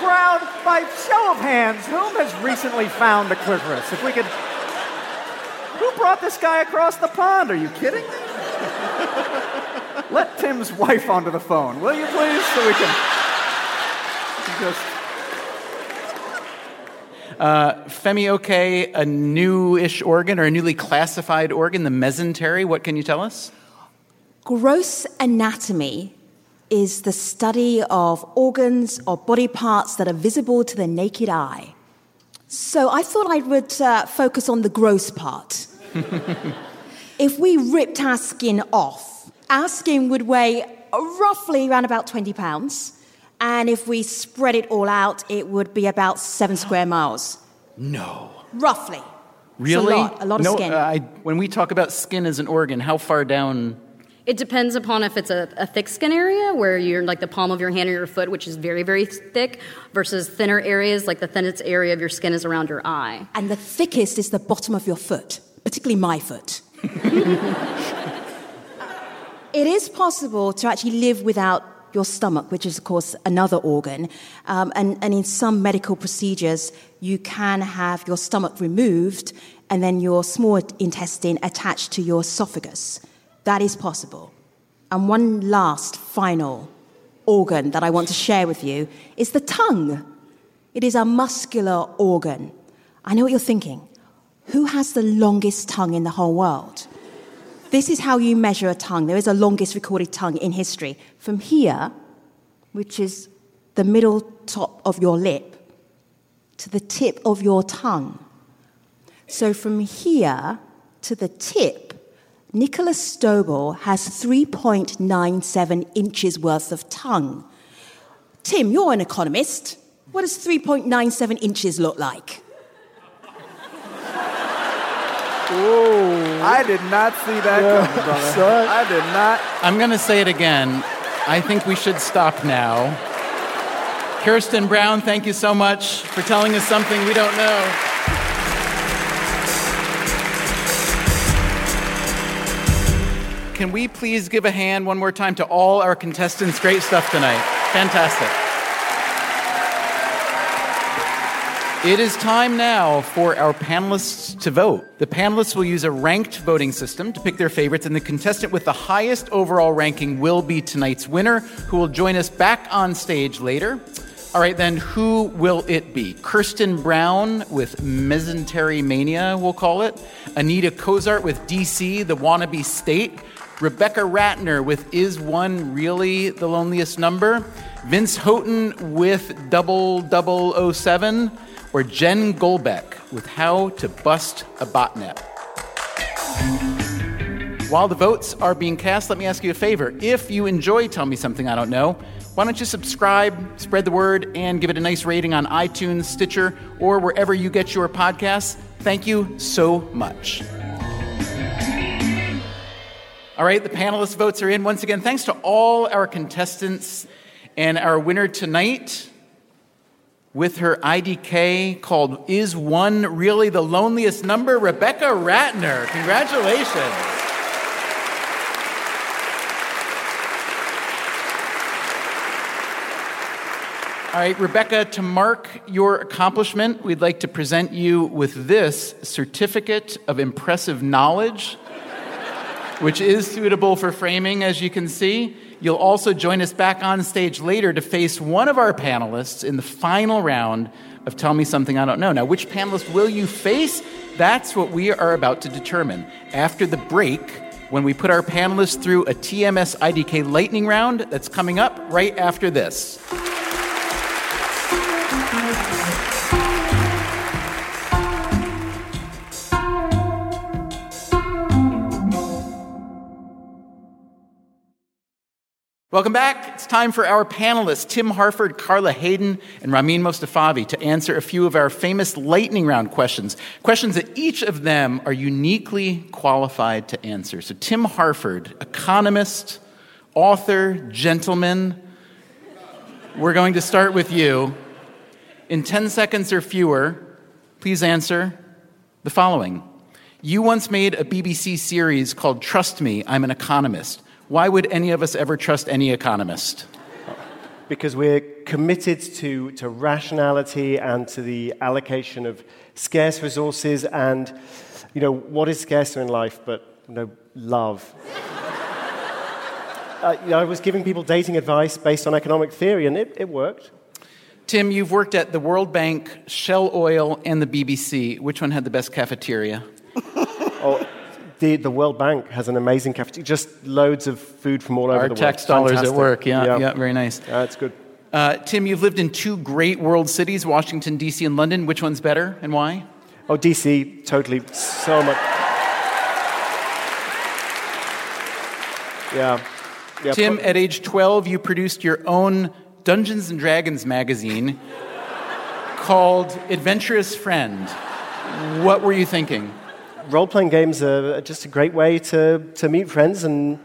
Crowd, by show of hands, whom has recently found a clitoris? If we could... Who brought this guy across the pond? Are you kidding me? Let Tim's wife onto the phone, will you please? So we can just... Femi Oke, a newish organ or a newly classified organ, the mesentery. What can you tell us? Gross anatomy is the study of organs or body parts that are visible to the naked eye. So I thought I would focus on the gross part. If we ripped our skin off, our skin would weigh roughly around about 20 pounds. And if we spread it all out, it would be about 7 square miles. No. Roughly. Really? A lot of skin. When we talk about skin as an organ, how far down? It depends upon if it's a thick skin area, where you're like the palm of your hand or your foot, which is very, very thick, versus thinner areas, like the thinnest area of your skin is around your eye. And the thickest is the bottom of your foot, particularly my foot. It is possible to actually live without your stomach, which is, of course, another organ. And in some medical procedures, you can have your stomach removed and then your small intestine attached to your esophagus. That is possible. And one last, final organ that I want to share with you is the tongue. It is a muscular organ. I know what you're thinking. Who has the longest tongue in the whole world? This is how you measure a tongue. There is a longest recorded tongue in history. From here, which is the middle top of your lip, to the tip of your tongue. So from here to the tip, Nicholas Stobel has 3.97 inches worth of tongue. Tim, you're an economist. What does 3.97 inches look like? Ooh. I did not see that coming, brother. Sorry. I did not. I'm going to say it again. I think we should stop now. Kirsten Brown, thank you so much for telling us something we don't know. Can we please give a hand one more time to all our contestants? Great stuff tonight. Fantastic. It is time now for our panelists to vote. The panelists will use a ranked voting system to pick their favorites, and the contestant with the highest overall ranking will be tonight's winner, who will join us back on stage later. All right, then, who will it be? Kirsten Brown with Mesentery Mania, we'll call it. Anita Cozart with DC, the wannabe state. Rebecca Ratner with Is One Really the Loneliest Number? Vince Houghton with 0007. Or Jen Golbeck with How to Bust a Botnet. While the votes are being cast, let me ask you a favor. If you enjoy Tell Me Something I Don't Know, why don't you subscribe, spread the word, and give it a nice rating on iTunes, Stitcher, or wherever you get your podcasts. Thank you so much. All right, the panelists' votes are in. Once again, thanks to all our contestants. And our winner tonight, with her IDK called Is One Really the Loneliest Number? Rebecca Ratner. Congratulations. All right, Rebecca, to mark your accomplishment, we'd like to present you with this certificate of impressive knowledge, which is suitable for framing, as you can see. You'll also join us back on stage later to face one of our panelists in the final round of Tell Me Something I Don't Know. Now, which panelist will you face? That's what we are about to determine. After the break, when we put our panelists through a TMSIDK lightning round that's coming up right after this. Welcome back. It's time for our panelists, Tim Harford, Carla Hayden, and Ramin Mostafavi, to answer a few of our famous lightning round questions, questions that each of them are uniquely qualified to answer. So Tim Harford, economist, author, gentleman, we're going to start with you. In 10 seconds or fewer, please answer the following. You once made a BBC series called Trust Me, I'm an Economist. Why would any of us ever trust any economist? Because we're committed to rationality and to the allocation of scarce resources and, you know, what is scarcer in life but, you know, love. I was giving people dating advice based on economic theory, and it worked. Tim, you've worked at the World Bank, Shell Oil, and the BBC. Which one had the best cafeteria? The World Bank has an amazing cafeteria, just loads of food from all over the world. Our tax dollars at work, yeah, very nice. That's good. Tim, you've lived in two great world cities, Washington, D.C. and London. Which one's better and why? Oh, D.C., totally, so much. Yeah. Yeah. Tim, at age 12, you produced your own Dungeons & Dragons magazine called Adventurous Friend. What were you thinking? Role-playing games are just a great way to meet friends, and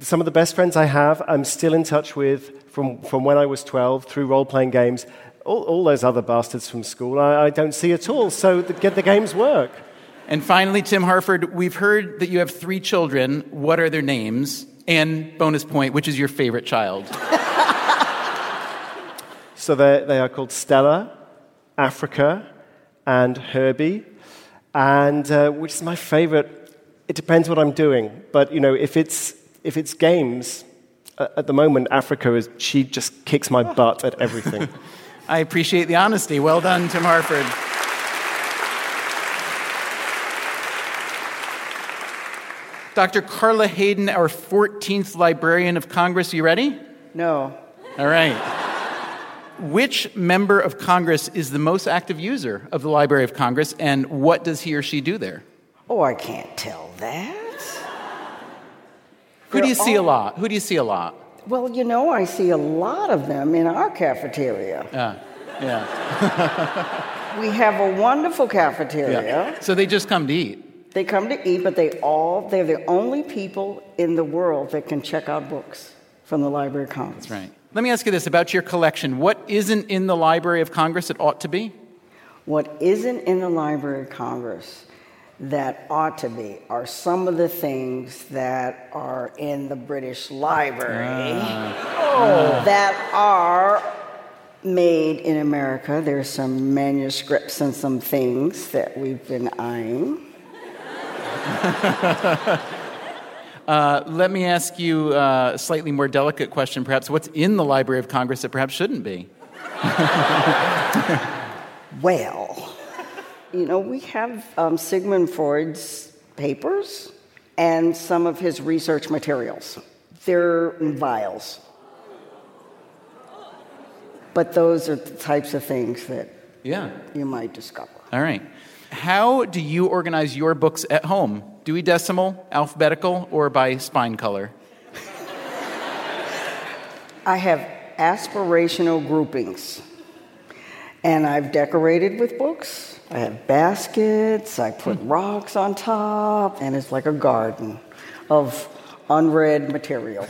some of the best friends I have, I'm still in touch with from when I was 12 through role-playing games. All those other bastards from school I don't see at all, so the games work. And finally, Tim Harford, we've heard that you have three children. What are their names? And, bonus point, which is your favorite child? So they are called Stella, Africa, and Herbie. And which is my favorite? It depends what I'm doing, but you know, if it's games, at the moment Africa she just kicks my butt at everything. I appreciate the honesty. Well done, Tim Harford. Dr. Carla Hayden, our 14th Librarian of Congress. Are you ready? No. All right. Which member of Congress is the most active user of the Library of Congress, and what does he or she do there? Oh, I can't tell that. Who do you see a lot? Who do you see a lot? Well, you know, I see a lot of them in our cafeteria. Yeah. We have a wonderful cafeteria. Yeah. So they just come to eat? They come to eat, but they're the only people in the world that can check out books from the Library of Congress. That's right. Let me ask you this about your collection. What isn't in the Library of Congress that ought to be? What isn't in the Library of Congress that ought to be are some of the things that are in the British Library that are made in America. There's some manuscripts and some things that we've been eyeing. Let me ask you a slightly more delicate question, perhaps. What's in the Library of Congress that perhaps shouldn't be? Well, you know, we have Sigmund Freud's papers and some of his research materials. They're in vials. But those are the types of things that you might discover. All right. How do you organize your books at home? Dewey Decimal, alphabetical, or by spine color? I have aspirational groupings. And I've decorated with books. I have baskets. I put rocks on top. And it's like a garden of unread material.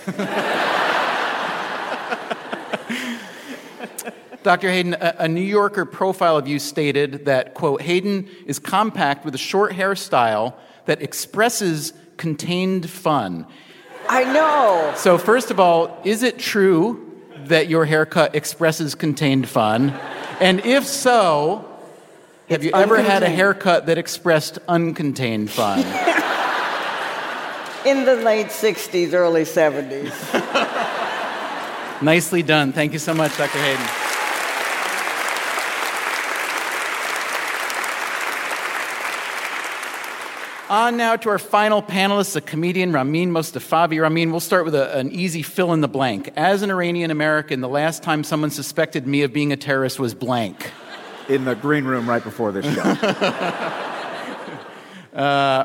Dr. Hayden, a New Yorker profile of you stated that, quote, Hayden is compact with a short hairstyle that expresses contained fun. I know. So first of all, is it true that your haircut expresses contained fun? And if so, have you ever had a haircut that expressed uncontained fun? In the late 60s, early 70s. Nicely done. Thank you so much, Dr. Hayden. On now to our final panelist, the comedian Ramin Mostafavi. Ramin, we'll start with an easy fill-in-the-blank. As an Iranian-American, the last time someone suspected me of being a terrorist was blank. In the green room right before this show.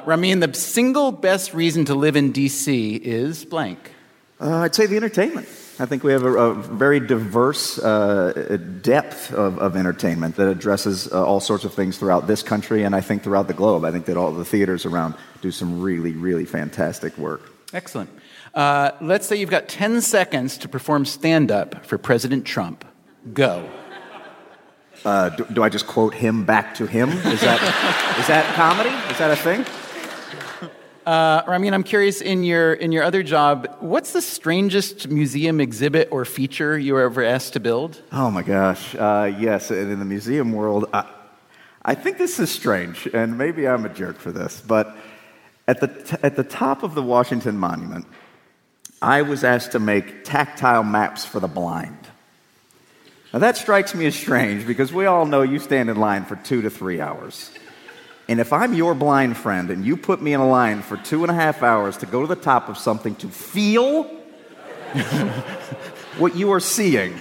Ramin, the single best reason to live in D.C. is blank. I'd say the entertainment. I think we have a very diverse depth of entertainment that addresses all sorts of things throughout this country and I think throughout the globe. I think that all the theaters around do some really, really fantastic work. Excellent. Let's say you've got 10 seconds to perform stand-up for President Trump. Go. Do I just quote him back to him? Is that is that comedy? Is that a thing? Ramin, I'm curious, in your other job, what's the strangest museum exhibit or feature you were ever asked to build? Oh, my gosh. Yes, and in the museum world, I think this is strange, and maybe I'm a jerk for this, but at the top of the Washington Monument, I was asked to make tactile maps for the blind. Now, that strikes me as strange, because we all know you stand in line for 2 to 3 hours. And if I'm your blind friend and you put me in a line for 2.5 hours to go to the top of something to feel what you are seeing.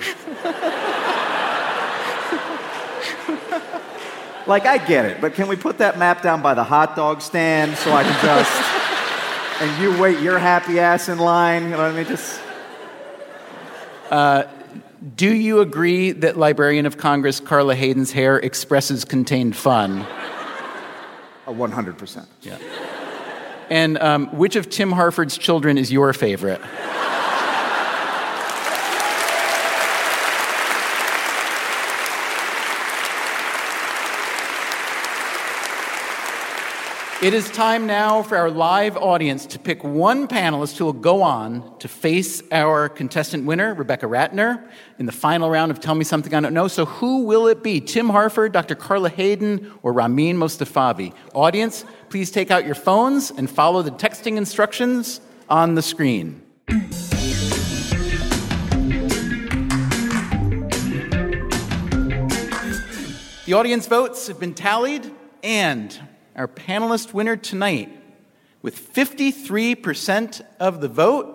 Like, I get it, but can we put that map down by the hot dog stand so I can just... and you wait your happy ass in line, you know what I mean? Just... do you agree that Librarian of Congress Carla Hayden's hair expresses contained fun? 100%. Yeah. And which of Tim Harford's children is your favorite? It is time now for our live audience to pick one panelist who will go on to face our contestant winner, Rebecca Ratner, in the final round of Tell Me Something I Don't Know. So who will it be? Tim Harford, Dr. Carla Hayden, or Ramin Mostafavi? Audience, please take out your phones and follow the texting instructions on the screen. The audience votes have been tallied, and our panelist winner tonight, with 53% of the vote,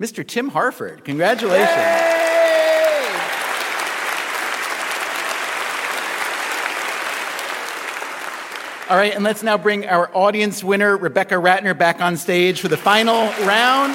Mr. Tim Harford. Congratulations. Yay! All right, and let's now bring our audience winner, Rebecca Ratner, back on stage for the final round.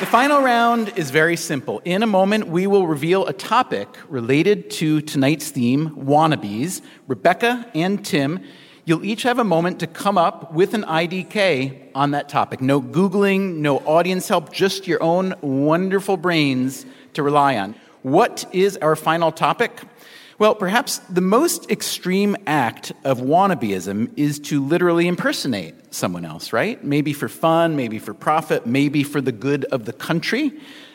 The final round is very simple. In a moment, we will reveal a topic related to tonight's theme, wannabes. Rebecca and Tim, you'll each have a moment to come up with an IDK on that topic. No Googling, no audience help, just your own wonderful brains to rely on. What is our final topic? Well, perhaps the most extreme act of wannabeism is to literally impersonate someone else, right? Maybe for fun, maybe for profit, maybe for the good of the country.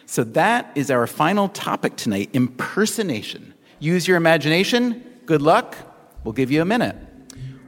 So that is our final topic tonight, impersonation. Use your imagination. Good luck. We'll give you a minute.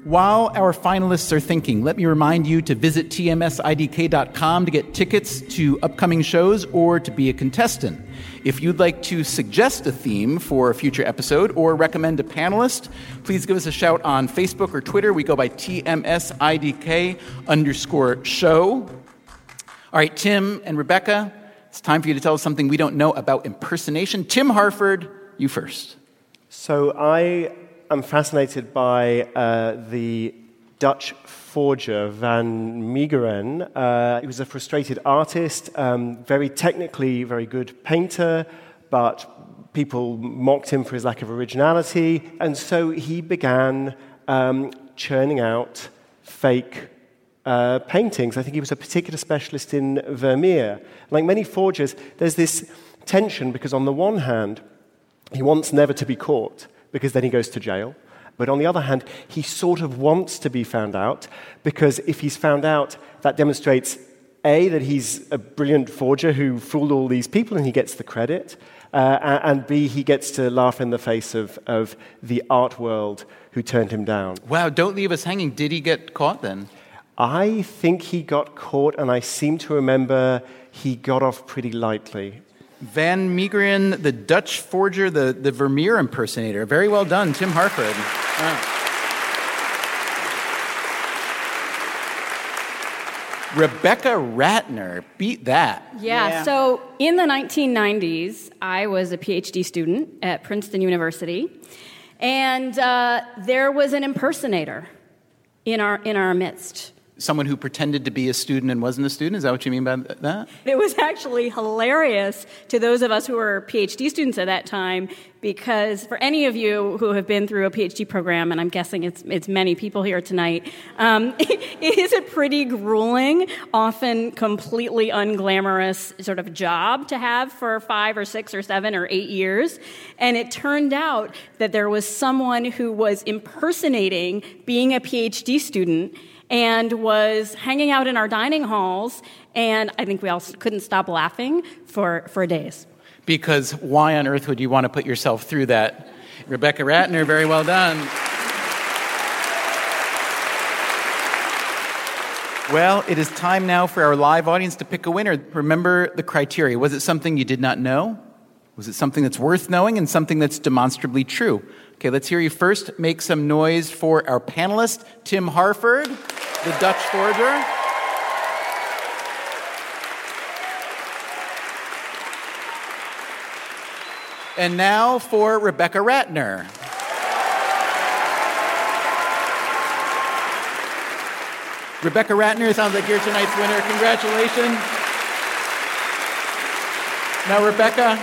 While our finalists are thinking, let me remind you to visit TMSIDK.com to get tickets to upcoming shows or to be a contestant. If you'd like to suggest a theme for a future episode or recommend a panelist, please give us a shout on Facebook or Twitter. We go by TMSIDK_show. All right, Tim and Rebecca, it's time for you to tell us something we don't know about impersonation. Tim Harford, you first. So I'm fascinated by the Dutch forger Van Meegeren. He was a frustrated artist, very technically very good painter, but people mocked him for his lack of originality, and so he began churning out fake paintings. I think he was a particular specialist in Vermeer. Like many forgers, there's this tension because on the one hand, he wants never to be caught, because then he goes to jail. But on the other hand, he sort of wants to be found out, because if he's found out, that demonstrates, A, that he's a brilliant forger who fooled all these people and he gets the credit, and B, he gets to laugh in the face of the art world who turned him down. Wow, don't leave us hanging. Did he get caught then? I think he got caught, and I seem to remember he got off pretty lightly. Van Meegeren, the Dutch forger, the Vermeer impersonator. Very well done, Tim Harford. Wow. Rebecca Ratner, beat that. Yeah, so in the 1990s, I was a PhD student at Princeton University, and there was an impersonator in our midst someone who pretended to be a student and wasn't a student? Is that what you mean by that? It was actually hilarious to those of us who were PhD students at that time, because for any of you who have been through a PhD program, and I'm guessing it's many people here tonight, it is a pretty grueling, often completely unglamorous sort of job to have for 5 or 6 or 7 or 8 years. And it turned out that there was someone who was impersonating being a PhD student and was hanging out in our dining halls, and I think we all couldn't stop laughing for days. Because why on earth would you want to put yourself through that? Rebecca Ratner, very well done. Well, it is time now for our live audience to pick a winner. Remember the criteria. Was it something you did not know? Was it something that's worth knowing and something that's demonstrably true? Okay, let's hear you first. Make some noise for our panelist, Tim Harford, the Dutch forger. And now for Rebecca Ratner. Rebecca Ratner sounds like you're tonight's winner. Congratulations. Now, Rebecca,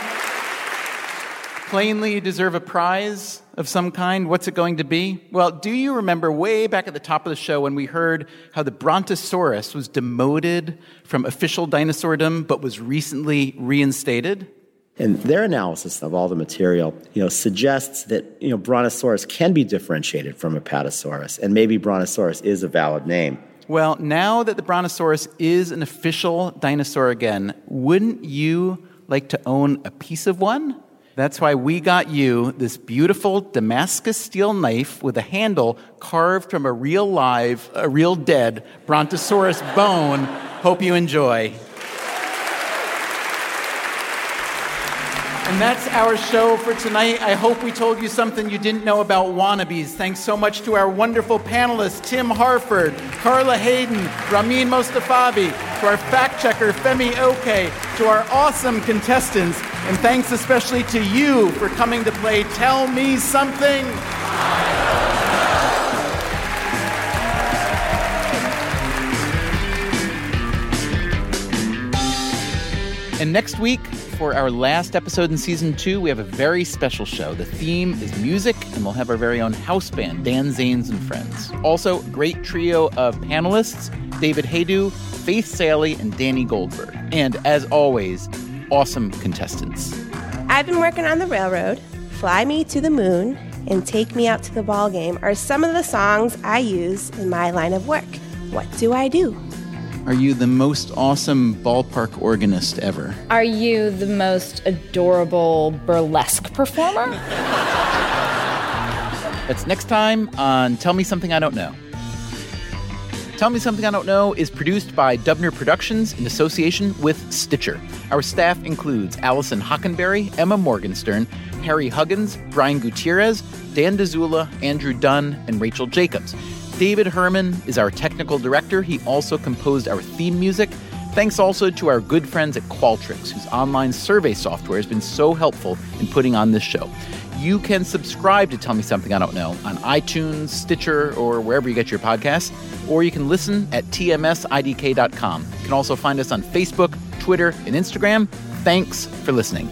plainly you deserve a prize of some kind. What's it going to be? Well, do you remember way back at the top of the show when we heard how the Brontosaurus was demoted from official dinosaurdom but was recently reinstated? And their analysis of all the material, suggests that, Brontosaurus can be differentiated from Apatosaurus, and maybe Brontosaurus is a valid name. Well, now that the Brontosaurus is an official dinosaur again, wouldn't you like to own a piece of one? That's why we got you this beautiful Damascus steel knife with a handle carved from a real dead Brontosaurus bone. Hope you enjoy. And that's our show for tonight. I hope we told you something you didn't know about wannabes. Thanks so much to our wonderful panelists, Tim Harford, Carla Hayden, Ramin Mostafavi, to our fact-checker, Femi Oke, to our awesome contestants, and thanks especially to you for coming to play Tell Me Something I Don't Know. And next week, for our last episode in Season 2, we have a very special show. The theme is music, and we'll have our very own house band, Dan Zanes and Friends. Also, great trio of panelists, David Haydu, Faith Saley, and Danny Goldberg. And, as always, awesome contestants. I've Been Working on the Railroad, Fly Me to the Moon, and Take Me Out to the Ball Game are some of the songs I use in my line of work. What do I do? Are you the most awesome ballpark organist ever? Are you the most adorable burlesque performer? That's next time on Tell Me Something I Don't Know. Tell Me Something I Don't Know is produced by Dubner Productions in association with Stitcher. Our staff includes Allison Hockenberry, Emma Morgenstern, Harry Huggins, Brian Gutierrez, Dan DeZula, Andrew Dunn, and Rachel Jacobs. David Herman is our technical director. He also composed our theme music. Thanks also to our good friends at Qualtrics, whose online survey software has been so helpful in putting on this show. You can subscribe to Tell Me Something I Don't Know on iTunes, Stitcher, or wherever you get your podcasts, or you can listen at tmsidk.com. You can also find us on Facebook, Twitter, and Instagram. Thanks for listening.